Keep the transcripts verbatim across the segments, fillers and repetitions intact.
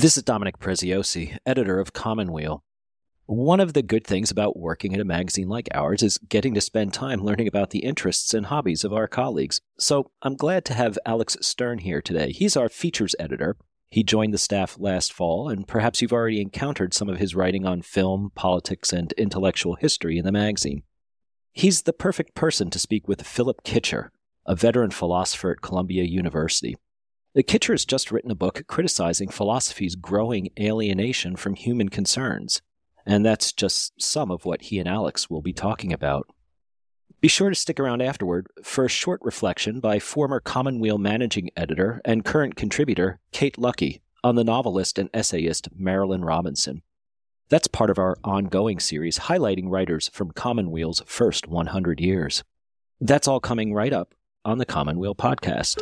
This is Dominic Preziosi, editor of Commonweal. One of the good things about working at a magazine like ours is getting to spend time learning about the interests and hobbies of our colleagues. So I'm glad to have Alex Stern here today. He's our features editor. He joined the staff last fall, and perhaps you've already encountered some of his writing on film, politics, and intellectual history in the magazine. He's the perfect person to speak with Philip Kitcher, a veteran philosopher at Columbia University. Kitcher has just written a book criticizing philosophy's growing alienation from human concerns. And that's just some of what he and Alex will be talking about. Be sure to stick around afterward for a short reflection by former Commonweal managing editor and current contributor Kate Lucky on the novelist and essayist Marilynne Robinson. That's part of our ongoing series highlighting writers from Commonweal's first one hundred years. That's all coming right up on the Commonweal podcast.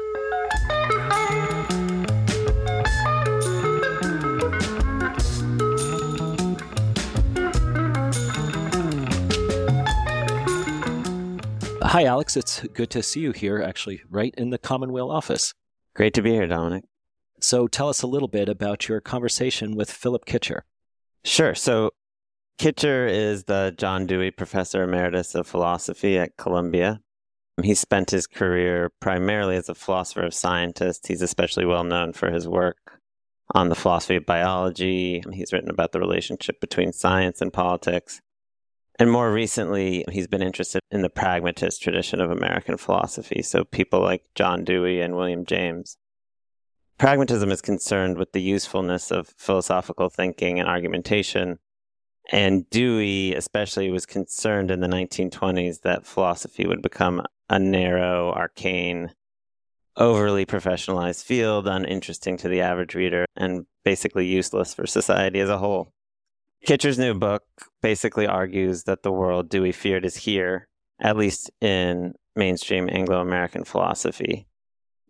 Hi, Alex. It's good to see you here, actually, right in the Commonweal office. Great to be here, Dominic. So tell us a little bit about your conversation with Philip Kitcher. Sure. So Kitcher is the John Dewey Professor Emeritus of Philosophy at Columbia. He spent his career primarily as a philosopher of scientists. He's especially well known for his work on the philosophy of biology. He's written about the relationship between science and politics. And more recently, he's been interested in the pragmatist tradition of American philosophy, so people like John Dewey and William James. Pragmatism is concerned with the usefulness of philosophical thinking and argumentation, and Dewey especially was concerned in the nineteen twenties that philosophy would become a narrow, arcane, overly professionalized field, uninteresting to the average reader, and basically useless for society as a whole. Kitcher's new book basically argues that the world Dewey feared is here, at least in mainstream Anglo-American philosophy.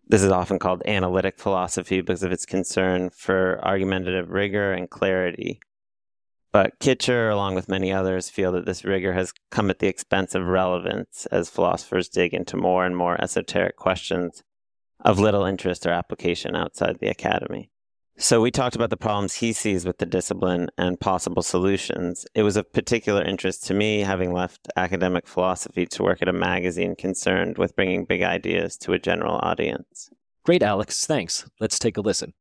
This is often called analytic philosophy because of its concern for argumentative rigor and clarity. But Kitcher, along with many others, feel that this rigor has come at the expense of relevance as philosophers dig into more and more esoteric questions of little interest or application outside the academy. So we talked about the problems he sees with the discipline and possible solutions. It was of particular interest to me, having left academic philosophy to work at a magazine concerned with bringing big ideas to a general audience. Great, Alex. Thanks. Let's take a listen.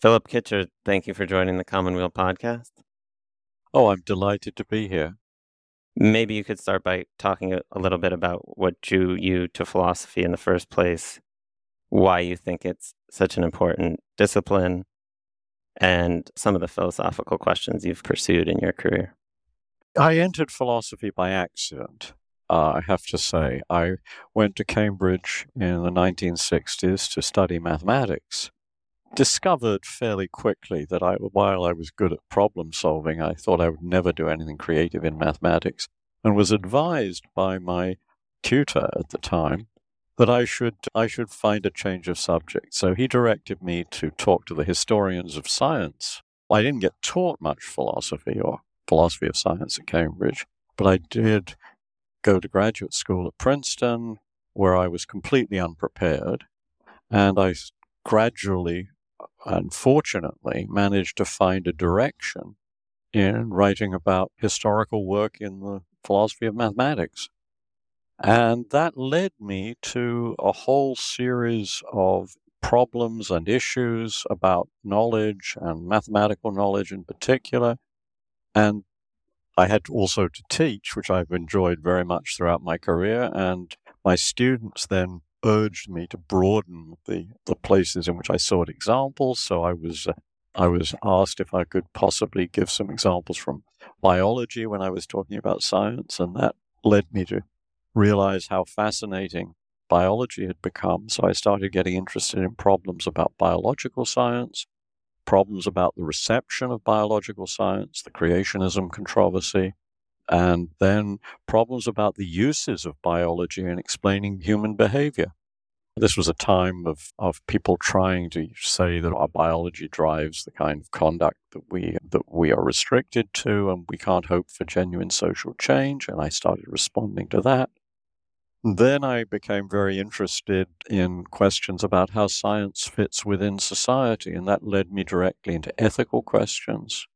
Philip Kitcher, thank you for joining the Commonweal podcast. Oh, I'm delighted to be here. Maybe you could start by talking a little bit about what drew you to philosophy in the first place, why you think it's such an important discipline, and some of the philosophical questions you've pursued in your career. I entered philosophy by accident, uh, I have to say. I went to Cambridge in the nineteen sixties to study mathematics. Discovered fairly quickly that I, while I was good at problem solving, I thought I would never do anything creative in mathematics, and was advised by my tutor at the time that I should I should find a change of subject. So he directed me to talk to the historians of science. I didn't get taught much philosophy or philosophy of science at Cambridge, but I did go to graduate school at Princeton, where I was completely unprepared, and I gradually, unfortunately, managed to find a direction in writing about historical work in the philosophy of mathematics. And that led me to a whole series of problems and issues about knowledge and mathematical knowledge in particular. And I had also to teach, which I've enjoyed very much throughout my career. And my students then urged me to broaden the, the places in which I sought examples. So I was uh, I was asked if I could possibly give some examples from biology when I was talking about science. And that led me to realize how fascinating biology had become. So I started getting interested in problems about biological science, problems about the reception of biological science, the creationism controversy, and then problems about the uses of biology in explaining human behavior. This was a time of, of people trying to say that our biology drives the kind of conduct that we that we are restricted to, and we can't hope for genuine social change. And I started responding to that. Then I became very interested in questions about how science fits within society, and that led me directly into ethical questions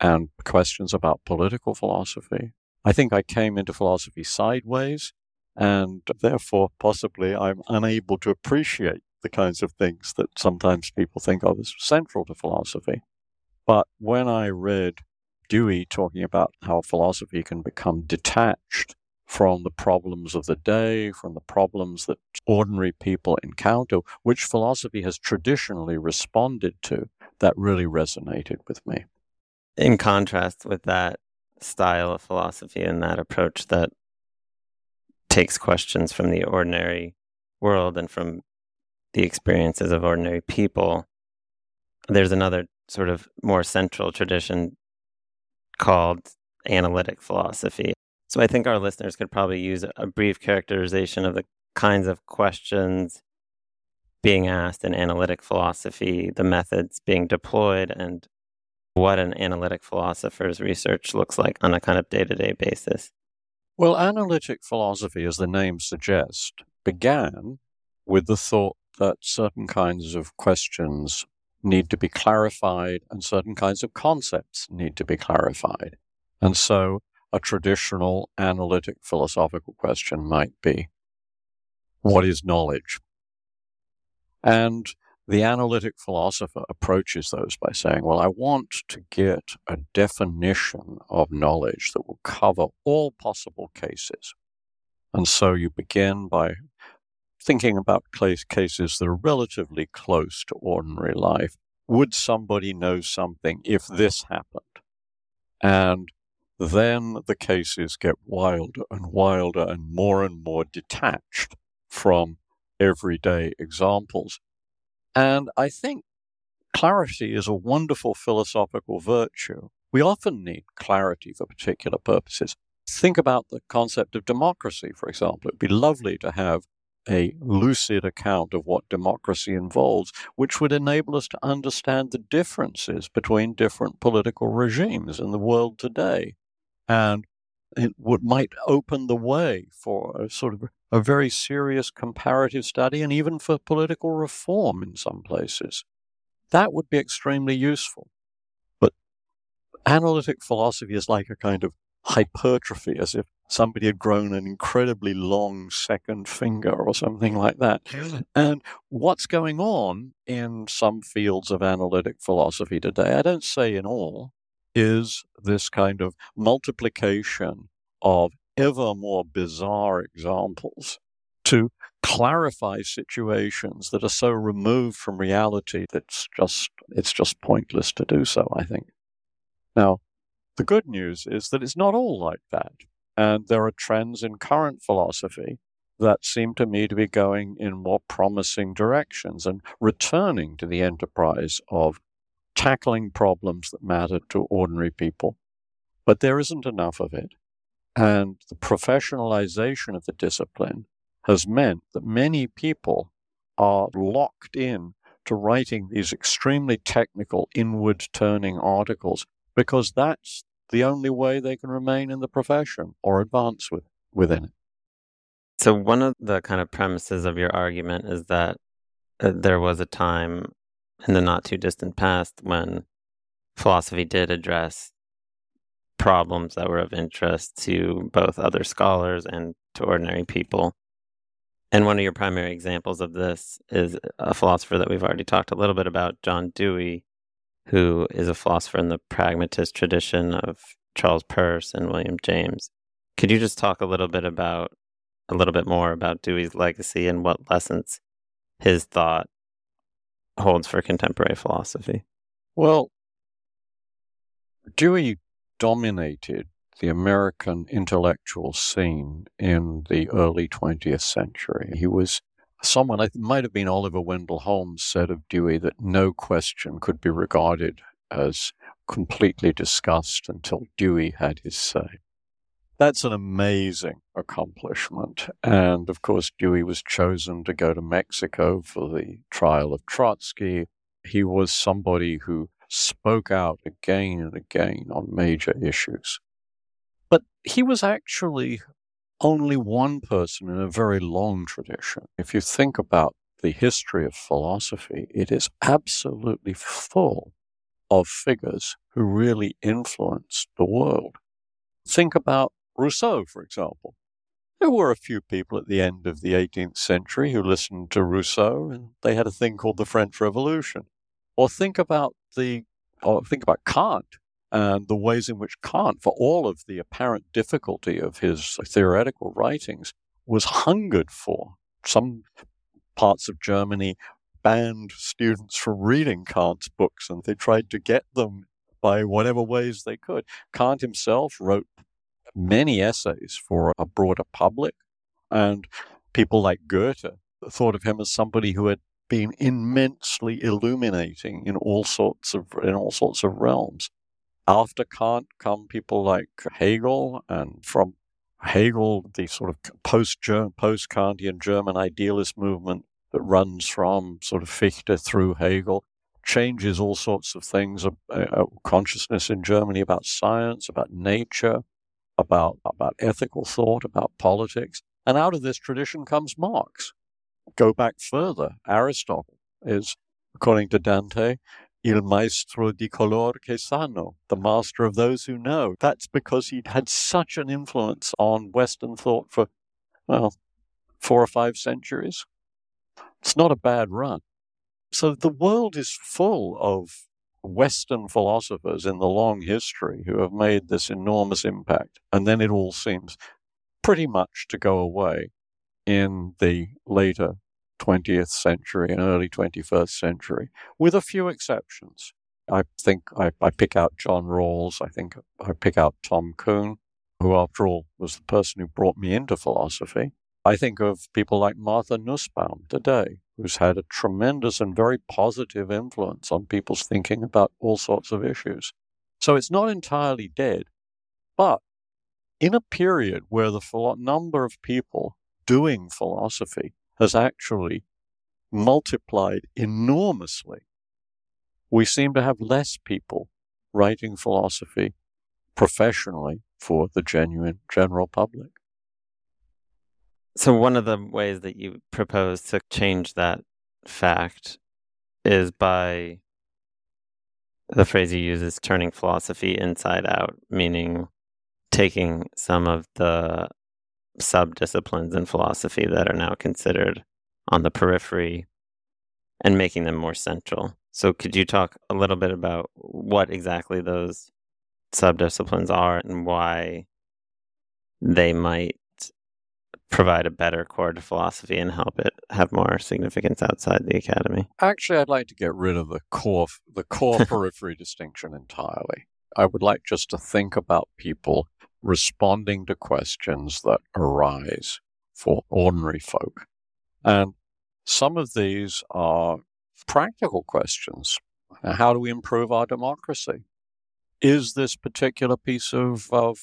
and questions about political philosophy. I think I came into philosophy sideways, and therefore possibly I'm unable to appreciate the kinds of things that sometimes people think of as central to philosophy. But when I read Dewey talking about how philosophy can become detached from the problems of the day, from the problems that ordinary people encounter, which philosophy has traditionally responded to, that really resonated with me. In contrast with that style of philosophy and that approach that takes questions from the ordinary world and from the experiences of ordinary people, there's another sort of more central tradition called analytic philosophy. So I think our listeners could probably use a brief characterization of the kinds of questions being asked in analytic philosophy, the methods being deployed, and what an analytic philosopher's research looks like on a kind of day-to-day basis. Well, analytic philosophy, as the name suggests, began with the thought that certain kinds of questions need to be clarified and certain kinds of concepts need to be clarified. And so a traditional analytic philosophical question might be, what is knowledge? And the analytic philosopher approaches those by saying, well, I want to get a definition of knowledge that will cover all possible cases. And so you begin by thinking about cases that are relatively close to ordinary life. Would somebody know something if this happened? And then the cases get wilder and wilder and more and more detached from everyday examples. And I think clarity is a wonderful philosophical virtue. We often need clarity for particular purposes. Think about the concept of democracy, for example. It would be lovely to have a lucid account of what democracy involves, which would enable us to understand the differences between different political regimes in the world today. And it would, might open the way for a sort of a very serious comparative study and even for political reform in some places. That would be extremely useful. But analytic philosophy is like a kind of hypertrophy, as if somebody had grown an incredibly long second finger or something like that. And what's going on in some fields of analytic philosophy today, I don't say in all, is this kind of multiplication of ever more bizarre examples to clarify situations that are so removed from reality that it's just, it's just pointless to do so, I think. Now, the good news is that it's not all like that. And there are trends in current philosophy that seem to me to be going in more promising directions and returning to the enterprise of tackling problems that matter to ordinary people. But there isn't enough of it. And the professionalization of the discipline has meant that many people are locked in to writing these extremely technical, inward-turning articles because that's the only way they can remain in the profession or advance with, within it. So one of the kind of premises of your argument is that uh, there was a time in the not-too-distant past when philosophy did address problems that were of interest to both other scholars and to ordinary people. And one of your primary examples of this is a philosopher that we've already talked a little bit about, John Dewey, who is a philosopher in the pragmatist tradition of Charles Peirce and William James. Could you just talk a little bit about, a little bit more about Dewey's legacy and what lessons his thought holds for contemporary philosophy? Well, Dewey dominated the American intellectual scene in the early twentieth century. He was Someone, it might have been Oliver Wendell Holmes, said of Dewey that no question could be regarded as completely discussed until Dewey had his say. That's an amazing accomplishment. And, of course, Dewey was chosen to go to Mexico for the trial of Trotsky. He was somebody who spoke out again and again on major issues. But he was actually only one person in a very long tradition. If you think about the history of philosophy, it is absolutely full of figures who really influenced the world. Think about Rousseau, for example. There were a few people at the end of the eighteenth century who listened to Rousseau, and they had a thing called the French Revolution. Or think about the, or think about Kant and the ways in which Kant, for all of the apparent difficulty of his theoretical writings, was hungered for. Some parts of Germany banned students from reading Kant's books, and they tried to get them by whatever ways they could. Kant himself wrote many essays for a broader public, and people like Goethe thought of him as somebody who had been immensely illuminating in all sorts of in all sorts of realms. After Kant come people like Hegel, and from Hegel, the sort of post-German, post-Kantian German idealist movement that runs from sort of Fichte through Hegel, changes all sorts of things, uh, uh, consciousness in Germany about science, about nature, about about ethical thought, about politics. And out of this tradition comes Marx. Go back further. Aristotle is, according to Dante, il maestro di color che sanno, the master of those who know. That's because he'd had such an influence on Western thought for, well, four or five centuries. It's not a bad run. So the world is full of Western philosophers in the long history who have made this enormous impact. And then it all seems pretty much to go away in the later twentieth century and early twenty-first century, with a few exceptions. I think I, I pick out John Rawls. I think I pick out Tom Kuhn, who, after all, was the person who brought me into philosophy. I think of people like Martha Nussbaum today, who's had a tremendous and very positive influence on people's thinking about all sorts of issues. So it's not entirely dead, but in a period where the philo- number of people doing philosophy has actually multiplied enormously, we seem to have less people writing philosophy professionally for the genuine general public. So one of the ways that you propose to change that fact is by, the phrase you use is turning philosophy inside out, meaning taking some of the sub-disciplines in philosophy that are now considered on the periphery and making them more central. So could you talk a little bit about what exactly those sub-disciplines are and why they might provide a better core to philosophy and help it have more significance outside the academy? Actually, I'd like to get rid of the core the core periphery distinction entirely. I would like just to think about people responding to questions that arise for ordinary folk. And some of these are practical questions. How do we improve our democracy? Is this particular piece of, of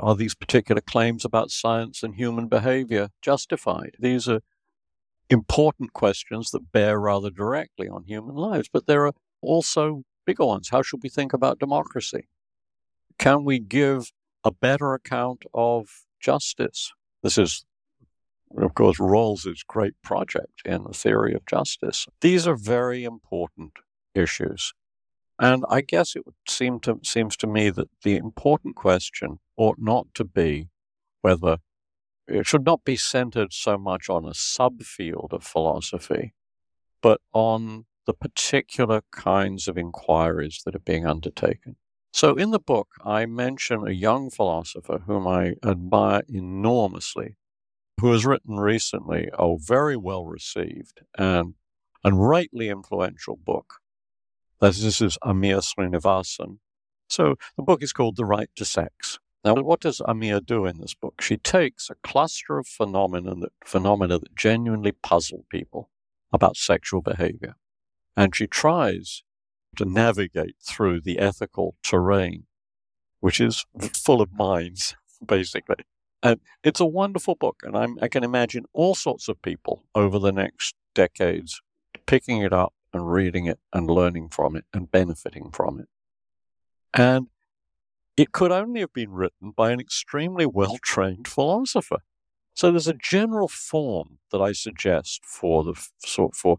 are these particular claims about science and human behavior justified? These are important questions that bear rather directly on human lives, but there are also bigger ones. How should we think about democracy? Can we give a better account of justice? This is, of course, Rawls's great project in the theory of justice. These are very important issues. And I guess it would seem to, seems to me that the important question ought not to be whether, it should not be centered so much on a subfield of philosophy, but on the particular kinds of inquiries that are being undertaken. So in the book, I mention a young philosopher whom I admire enormously, who has written recently a very well-received and, and rightly influential book. This is Amir Srinivasan. So the book is called The Right to Sex. Now, what does Amir do in this book? She takes a cluster of phenomena that, phenomena that genuinely puzzle people about sexual behavior, and she tries to navigate through the ethical terrain, which is full of mines, basically. And it's a wonderful book, and I'm, I can imagine all sorts of people over the next decades picking it up and reading it and learning from it and benefiting from it. And It could only have been written by an extremely well-trained philosopher. So there's a general form that I suggest for the for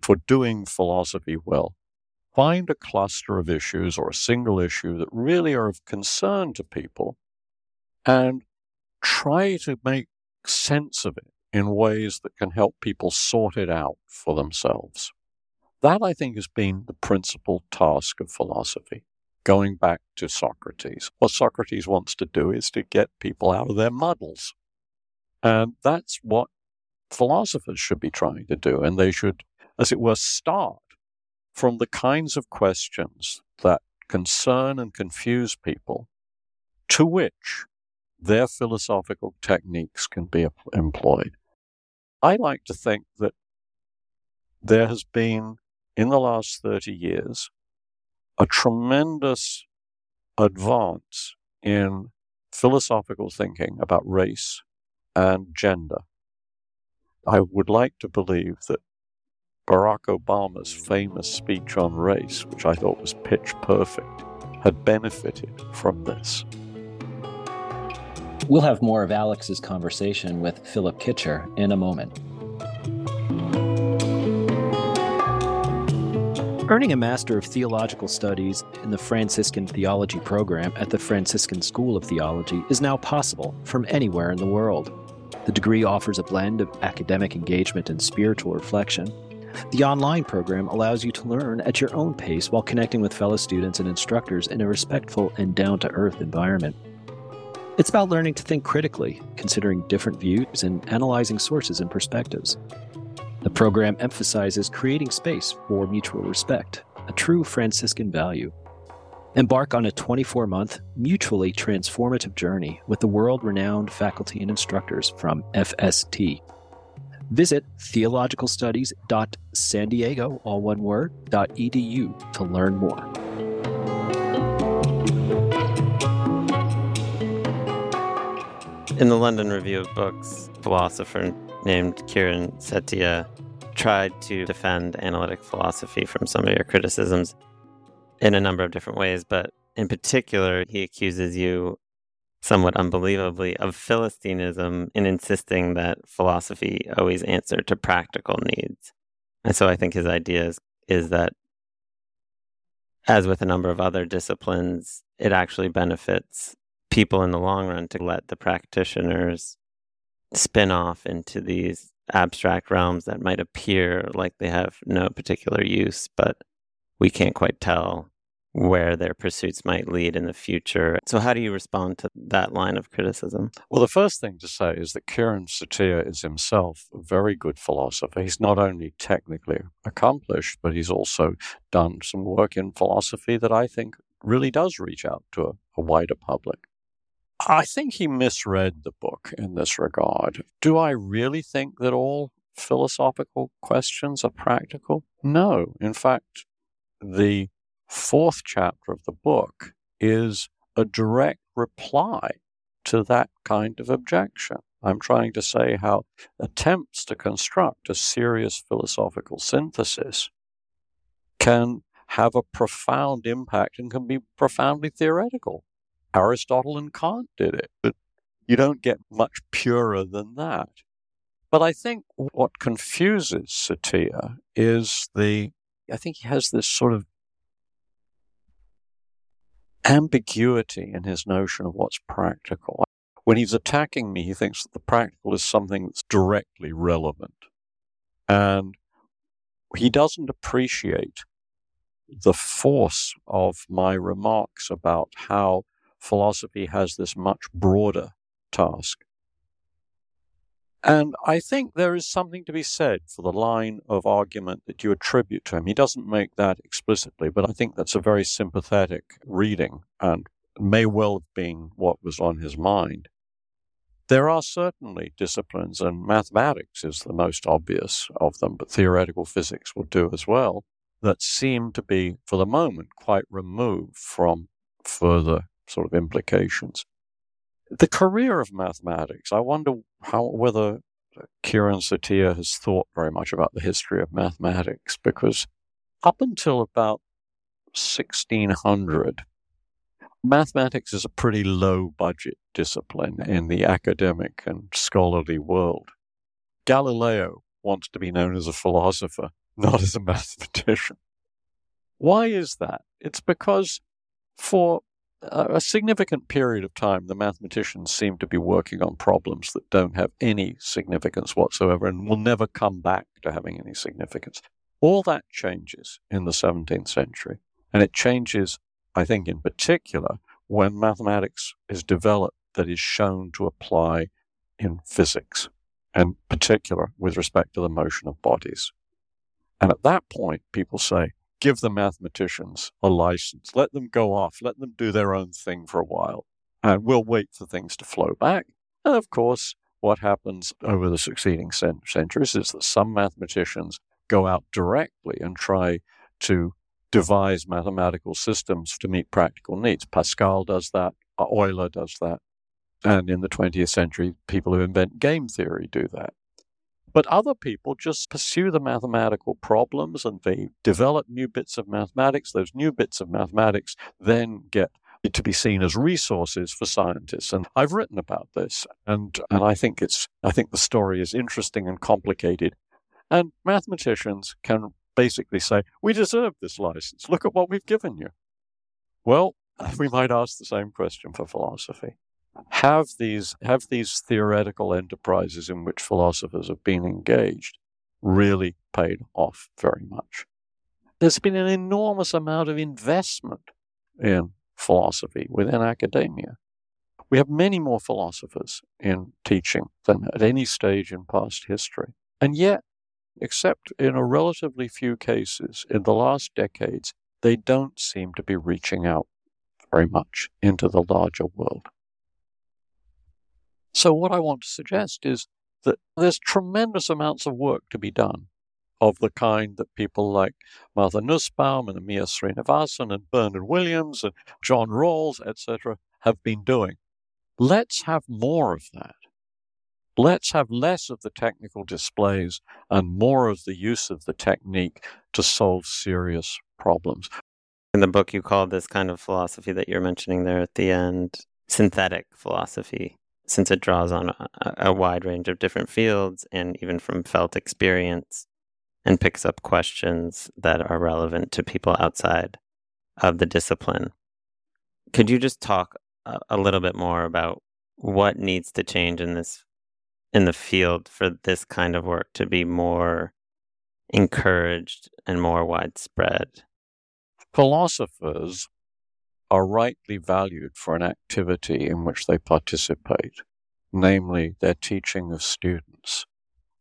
for doing philosophy well. Find a cluster of issues or a single issue that really are of concern to people and try to make sense of it in ways that can help people sort it out for themselves. That, I think, has been the principal task of philosophy, going back to Socrates. What Socrates wants to do is to get people out of their muddles. And that's what philosophers should be trying to do. And they should, as it were, start from the kinds of questions that concern and confuse people, to which their philosophical techniques can be employed. I like to think that there has been, in the last thirty years, a tremendous advance in philosophical thinking about race and gender. I would like to believe that Barack Obama's famous speech on race, which I thought was pitch perfect, had benefited from this. We'll have more of Alex's conversation with Philip Kitcher in a moment. Earning a Master of Theological Studies in the Franciscan Theology program at the Franciscan School of Theology is now possible from anywhere in the world. The degree offers a blend of academic engagement and spiritual reflection. The online program allows you to learn at your own pace while connecting with fellow students and instructors in a respectful and down-to-earth environment. It's about learning to think critically, considering different views and analyzing sources and perspectives. The program emphasizes creating space for mutual respect, a true Franciscan value. Embark on a twenty-four month, mutually transformative journey with the world-renowned faculty and instructors from F S T. Visit theologicalstudies.sandiego, all one word, .edu to learn more. In the London Review of Books, a philosopher named Kieran Setiya tried to defend analytic philosophy from some of your criticisms in a number of different ways, but in particular, he accuses you, somewhat unbelievably, of Philistinism in insisting that philosophy always answered to practical needs. And so I think his idea is, is that, as with a number of other disciplines, it actually benefits people in the long run to let the practitioners spin off into these abstract realms that might appear like they have no particular use, but we can't quite tell where their pursuits might lead in the future. So how do you respond to that line of criticism? Well, the first thing to say is that Kieran Setiya is himself a very good philosopher. He's not only technically accomplished, but he's also done some work in philosophy that I think really does reach out to a, a wider public. I think he misread the book in this regard. Do I really think that all philosophical questions are practical? No. In fact, the fourth chapter of the book is a direct reply to that kind of objection. I'm trying to say how attempts to construct a serious philosophical synthesis can have a profound impact and can be profoundly theoretical. Aristotle and Kant did it, but you don't get much purer than that. But I think what confuses Setiya is the, I think he has this sort of ambiguity in his notion of what's practical. When he's attacking me, he thinks that the practical is something that's directly relevant. And he doesn't appreciate the force of my remarks about how philosophy has this much broader task. And I think there is something to be said for the line of argument that you attribute to him. He doesn't make that explicitly, but I think that's a very sympathetic reading and may well have been what was on his mind. There are certainly disciplines, and mathematics is the most obvious of them, but theoretical physics will do as well, that seem to be, for the moment, quite removed from further sort of implications. The career of mathematics, I wonder how whether Kieran Setiya has thought very much about the history of mathematics, because up until about sixteen hundred, mathematics is a pretty low budget discipline in the academic and scholarly world. Galileo wants to be known as a philosopher, not as a mathematician. Why is that? It's because for a significant period of time, the mathematicians seem to be working on problems that don't have any significance whatsoever and will never come back to having any significance. All that changes in the seventeenth century, and it changes, I think, in particular, when mathematics is developed that is shown to apply in physics, and particular with respect to the motion of bodies. And at that point, people say, give the mathematicians a license. Let them go off. Let them do their own thing for a while, and we'll wait for things to flow back. And of course, what happens over the succeeding cent- centuries is that some mathematicians go out directly and try to devise mathematical systems to meet practical needs. Pascal does that. Euler does that. And in the twentieth century, people who invent game theory do that. But other people just pursue the mathematical problems and they develop new bits of mathematics. Those new bits of mathematics then get to be seen as resources for scientists. And I've written about this, and, and I think it's I think the story is interesting and complicated. And mathematicians can basically say, we deserve this license. Look at what we've given you. Well, we might ask the same question for philosophy. Have these have these theoretical enterprises in which philosophers have been engaged really paid off very much? There's been an enormous amount of investment in philosophy within academia. We have many more philosophers in teaching than at any stage in past history. And yet, except in a relatively few cases in the last decades, they don't seem to be reaching out very much into the larger world. So what I want to suggest is that there's tremendous amounts of work to be done of the kind that people like Martha Nussbaum and Amir Srinivasan and Bernard Williams and John Rawls, et cetera, have been doing. Let's have more of that. Let's have less of the technical displays and more of the use of the technique to solve serious problems. In the book, you called this kind of philosophy that you're mentioning there at the end synthetic philosophy, since it draws on a, a wide range of different fields and even from felt experience and picks up questions that are relevant to people outside of the discipline. Could you just talk a, a little bit more about what needs to change in this in the field for this kind of work to be more encouraged and more widespread? Philosophers are rightly valued for an activity in which they participate, namely their teaching of students.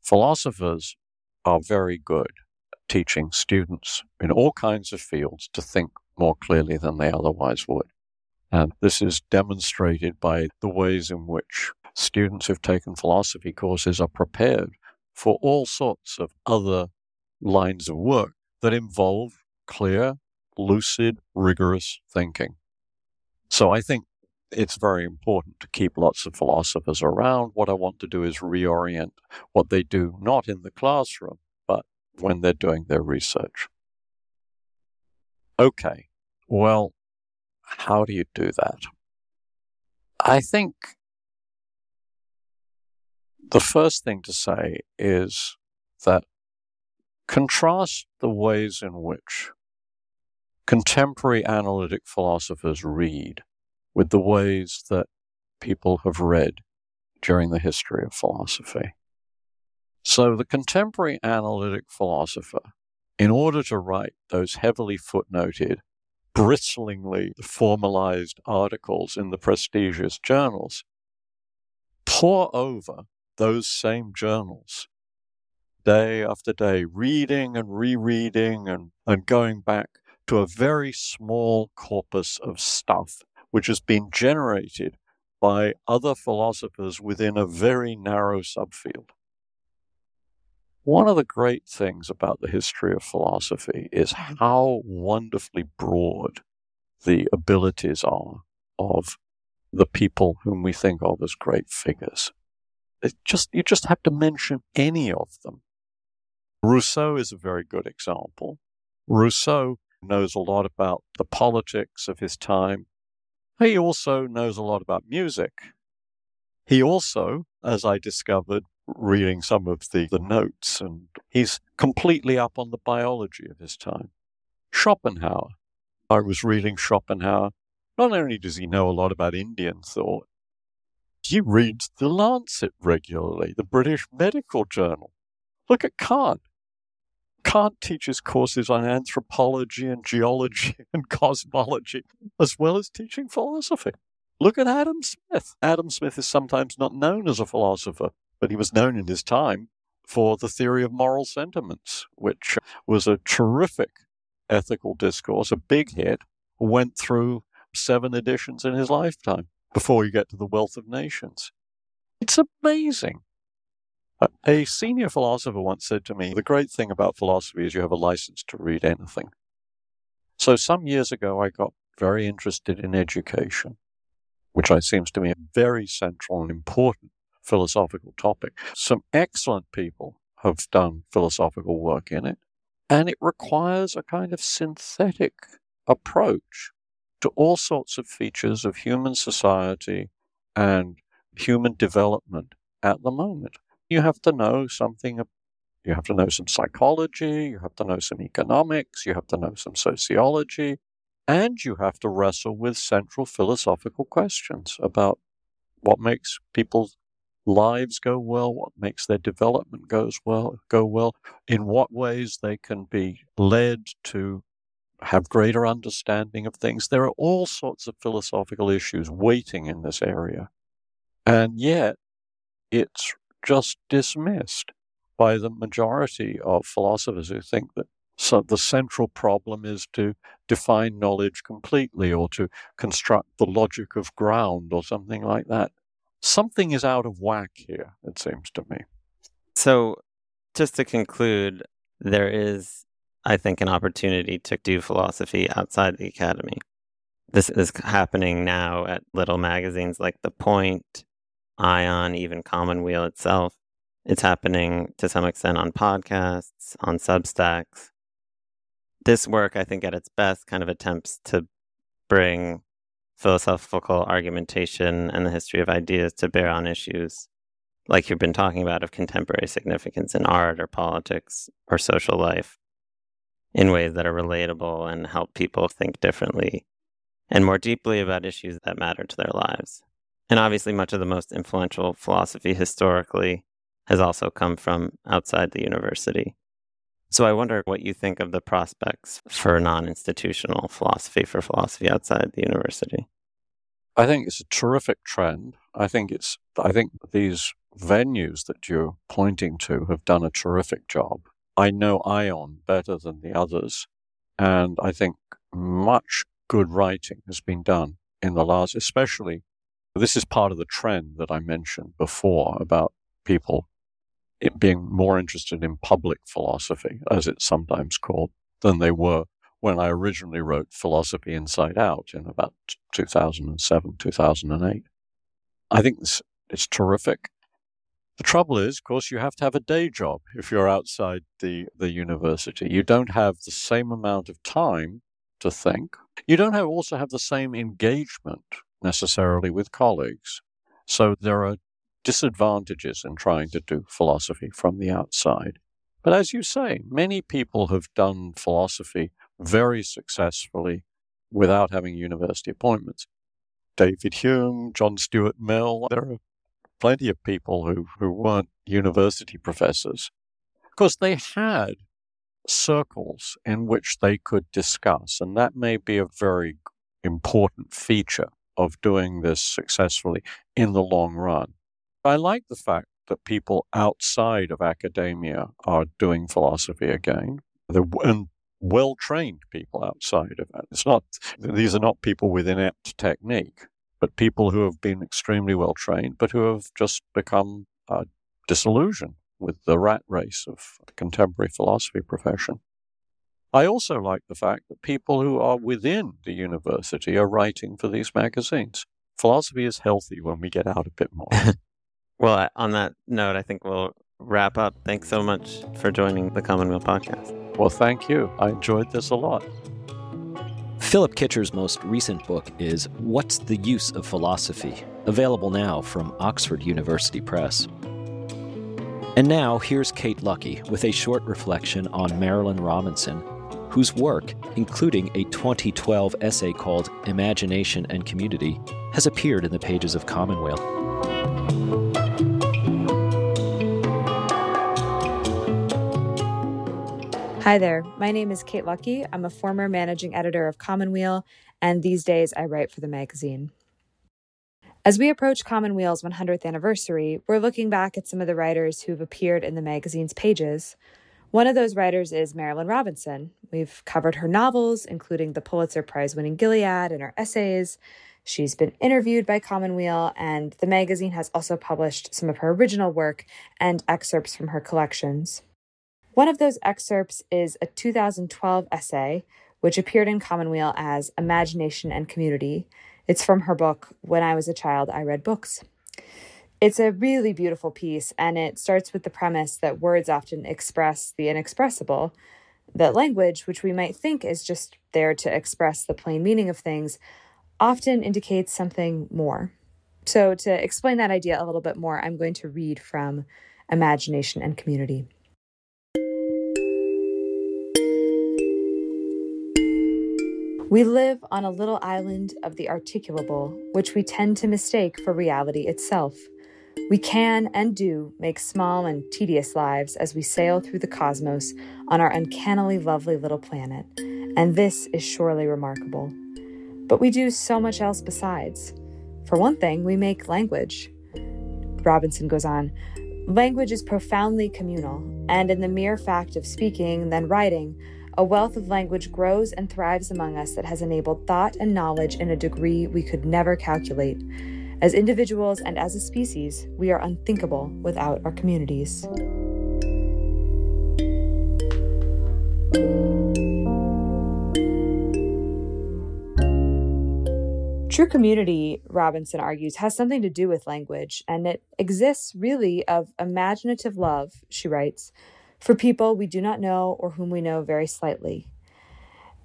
Philosophers are very good at teaching students in all kinds of fields to think more clearly than they otherwise would. And this is demonstrated by the ways in which students who've taken philosophy courses are prepared for all sorts of other lines of work that involve clear, lucid, rigorous thinking. So I think it's very important to keep lots of philosophers around. What I want to do is reorient what they do, not in the classroom, but when they're doing their research. Okay, well, how do you do that? I think the first thing to say is that contrast the ways in which contemporary analytic philosophers read with the ways that people have read during the history of philosophy. So the contemporary analytic philosopher, in order to write those heavily footnoted, bristlingly formalized articles in the prestigious journals, pour over those same journals day after day, reading and rereading and, and going back to a very small corpus of stuff which has been generated by other philosophers within a very narrow subfield. One of the great things about the history of philosophy is how wonderfully broad the abilities are of the people whom we think of as great figures. It just, you just have to mention any of them. Rousseau is a very good example. Rousseau knows a lot about the politics of his time He also knows a lot about music. He also, as I discovered reading some of the, the notes, and he's completely up on the biology of his time. Schopenhauer. I was reading Schopenhauer. Not only does he know a lot about Indian thought, he reads The Lancet regularly, the British medical journal. Look at Kant. Kant teaches courses on anthropology and geology and cosmology, as well as teaching philosophy. Look at Adam Smith. Adam Smith is sometimes not known as a philosopher, but he was known in his time for the theory of moral sentiments, which was a terrific ethical discourse, a big hit, went through seven editions in his lifetime before you get to The Wealth of Nations. It's amazing. A senior philosopher once said to me, the great thing about philosophy is you have a license to read anything. So some years ago, I got very interested in education, which I seems to me a very central and important philosophical topic. Some excellent people have done philosophical work in it, and it requires a kind of synthetic approach to all sorts of features of human society and human development at the moment. You have to know something, you have to know some psychology, you have to know some economics, you have to know some sociology, and you have to wrestle with central philosophical questions about what makes people's lives go well, what makes their development goes well, go well, in what ways they can be led to have greater understanding of things. There are all sorts of philosophical issues waiting in this area, and yet it's just dismissed by the majority of philosophers who think that so the central problem is to define knowledge completely or to construct the logic of ground or something like that. Something is out of whack here, it seems to me. So just to conclude, there is, I think, an opportunity to do philosophy outside the academy. This is happening now at little magazines like The Point, Ion, even Commonweal itself. It's happening to some extent on podcasts, on Substacks. This work, I think, at its best, kind of attempts to bring philosophical argumentation and the history of ideas to bear on issues like you've been talking about of contemporary significance in art or politics or social life in ways that are relatable and help people think differently and more deeply about issues that matter to their lives. And obviously, much of the most influential philosophy historically has also come from outside the university. So I wonder what you think of the prospects for non-institutional philosophy, for philosophy outside the university. I think it's a terrific trend. I think it's. I think these venues that you're pointing to have done a terrific job. I know Ion better than the others, and I think much good writing has been done in the last, especially. This is part of the trend that I mentioned before about people being more interested in public philosophy, as it's sometimes called, than they were when I originally wrote Philosophy Inside Out in about two thousand seven, two thousand eight. I think this, it's terrific. The trouble is, of course, you have to have a day job if you're outside the, the university. You don't have the same amount of time to think. You don't have, also have the same engagement necessarily with colleagues. So there are disadvantages in trying to do philosophy from the outside. But as you say, many people have done philosophy very successfully without having university appointments. David Hume, John Stuart Mill, there are plenty of people who, who weren't university professors. Of course, they had circles in which they could discuss, and that may be a very important feature of doing this successfully in the long run. I like the fact that people outside of academia are doing philosophy again. They're w- well-trained people outside of it. It's not, these are not people with inept technique, but people who have been extremely well-trained, but who have just become uh, disillusioned with the rat race of the contemporary philosophy profession. I also like the fact that people who are within the university are writing for these magazines. Philosophy is healthy when we get out a bit more. Well, on that note, I think we'll wrap up. Thanks so much for joining the Commonweal podcast. Well, thank you. I enjoyed this a lot. Philip Kitcher's most recent book is What's the Use of Philosophy?, available now from Oxford University Press. And now, here's Kate Lucky with a short reflection on Marilynne Robinson, whose work, including a twenty twelve essay called Imagination and Community, has appeared in the pages of Commonweal. Hi there, my name is Kate Lucky. I'm a former managing editor of Commonweal, and these days I write for the magazine. As we approach Commonweal's one hundredth anniversary, we're looking back at some of the writers who've appeared in the magazine's pages. One of those writers is Marilynne Robinson. We've covered her novels, including the Pulitzer Prize-winning Gilead, and her essays. She's been interviewed by Commonweal, and the magazine has also published some of her original work and excerpts from her collections. One of those excerpts is a two thousand twelve essay, which appeared in Commonweal as Imagination and Community. It's from her book, When I Was a Child, I Read Books. It's a really beautiful piece, and it starts with the premise that words often express the inexpressible, that language, which we might think is just there to express the plain meaning of things, often indicates something more. So to explain that idea a little bit more, I'm going to read from Imagination and Community. We live on a little island of the articulable, which we tend to mistake for reality itself. We can and do make small and tedious lives as we sail through the cosmos on our uncannily lovely little planet, and this is surely remarkable. But we do so much else besides. For one thing, we make language. Robinson goes on, language is profoundly communal, and in the mere fact of speaking, then writing, a wealth of language grows and thrives among us that has enabled thought and knowledge in a degree we could never calculate. As individuals and as a species, we are unthinkable without our communities. True community, Robinson argues, has something to do with language, and it exists really of imaginative love, she writes, for people we do not know or whom we know very slightly.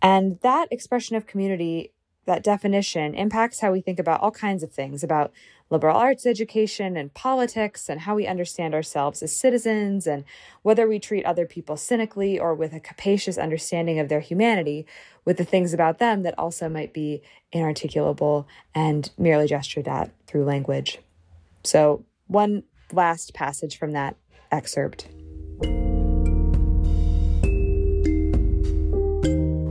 And that expression of community, that definition, impacts how we think about all kinds of things, about liberal arts education and politics and how we understand ourselves as citizens and whether we treat other people cynically or with a capacious understanding of their humanity, with the things about them that also might be inarticulable and merely gestured at through language. So one last passage from that excerpt.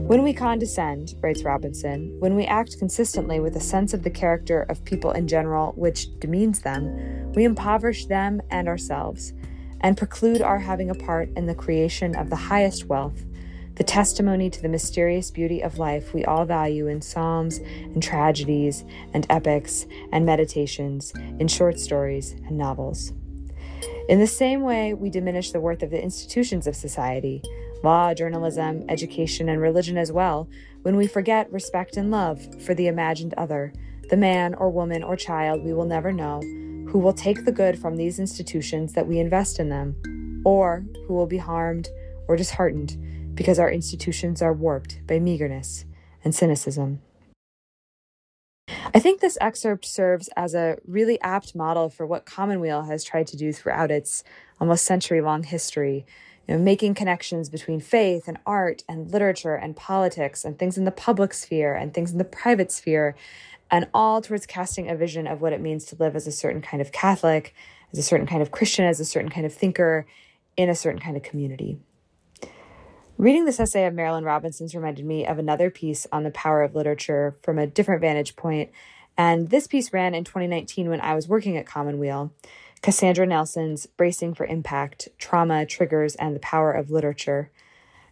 When we condescend, writes Robinson, when we act consistently with a sense of the character of people in general which demeans them, we impoverish them and ourselves, and preclude our having a part in the creation of the highest wealth, the testimony to the mysterious beauty of life we all value in psalms and tragedies and epics and meditations, in short stories and novels. In the same way, we diminish the worth of the institutions of society, law, journalism, education, and religion as well, when we forget respect and love for the imagined other, the man or woman or child we will never know, who will take the good from these institutions that we invest in them, or who will be harmed or disheartened because our institutions are warped by meagerness and cynicism. I think this excerpt serves as a really apt model for what Commonweal has tried to do throughout its almost century-long history, you know, making connections between faith and art and literature and politics and things in the public sphere and things in the private sphere, and all towards casting a vision of what it means to live as a certain kind of Catholic, as a certain kind of Christian, as a certain kind of thinker in a certain kind of community. Reading this essay of Marilynne Robinson's reminded me of another piece on the power of literature from a different vantage point, and this piece ran in twenty nineteen when I was working at Commonweal. Cassandra Nelson's Bracing for Impact, Trauma, Triggers, and the Power of Literature.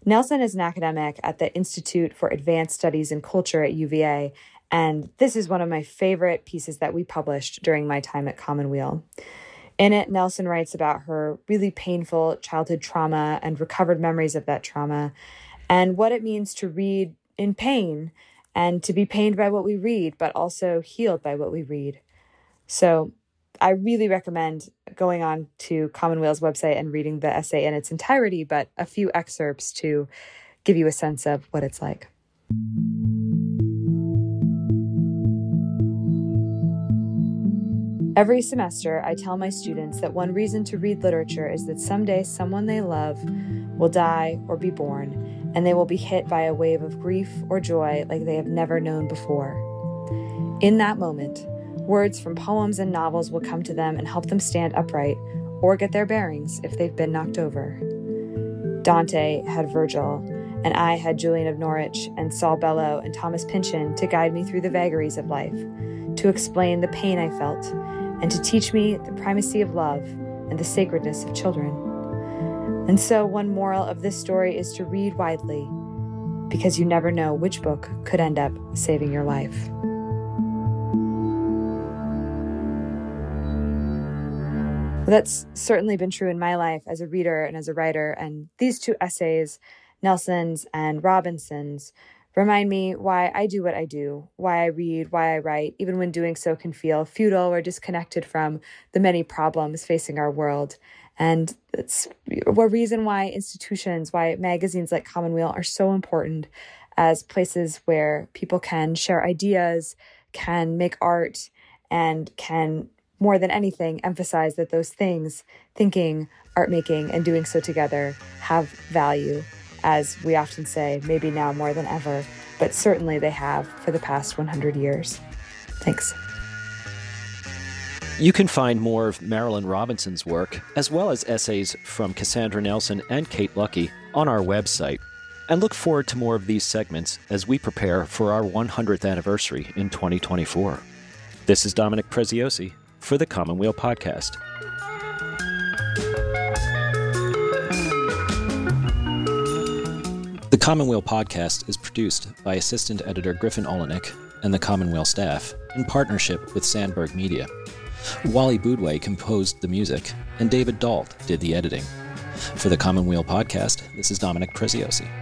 Nelson is an academic at the Institute for Advanced Studies in Culture at U V A, and this is one of my favorite pieces that we published during my time at Commonweal. In it, Nelson writes about her really painful childhood trauma and recovered memories of that trauma, and what it means to read in pain and to be pained by what we read, but also healed by what we read. So I really recommend going on to Commonweal's website and reading the essay in its entirety, but a few excerpts to give you a sense of what it's like. Every semester, I tell my students that one reason to read literature is that someday someone they love will die or be born, and they will be hit by a wave of grief or joy like they have never known before. In that moment, words from poems and novels will come to them and help them stand upright or get their bearings if they've been knocked over. Dante had Virgil, and I had Julian of Norwich and Saul Bellow and Thomas Pynchon to guide me through the vagaries of life, to explain the pain I felt, and to teach me the primacy of love and the sacredness of children. And so one moral of this story is to read widely, because you never know which book could end up saving your life. Well, that's certainly been true in my life as a reader and as a writer, and these two essays, Nelson's and Robinson's, remind me why I do what I do, why I read, why I write, even when doing so can feel futile or disconnected from the many problems facing our world. And it's a reason why institutions, why magazines like Commonweal are so important as places where people can share ideas, can make art, and can, more than anything, emphasize that those things, thinking, art making, and doing so together, have value. As we often say, maybe now more than ever, but certainly they have for the past one hundred years. Thanks. You can find more of Marilynne Robinson's work, as well as essays from Cassandra Nelson and Kate Lucky, on our website. And look forward to more of these segments as we prepare for our one hundredth anniversary in twenty twenty-four. This is Dominic Preziosi for the Commonweal Podcast. The Commonweal Podcast is produced by Assistant Editor Griffin Olenek and the Commonweal staff in partnership with Sandberg Media. Wally Boudway composed the music, and David Dalt did the editing. For the Commonweal Podcast, this is Dominic Preziosi.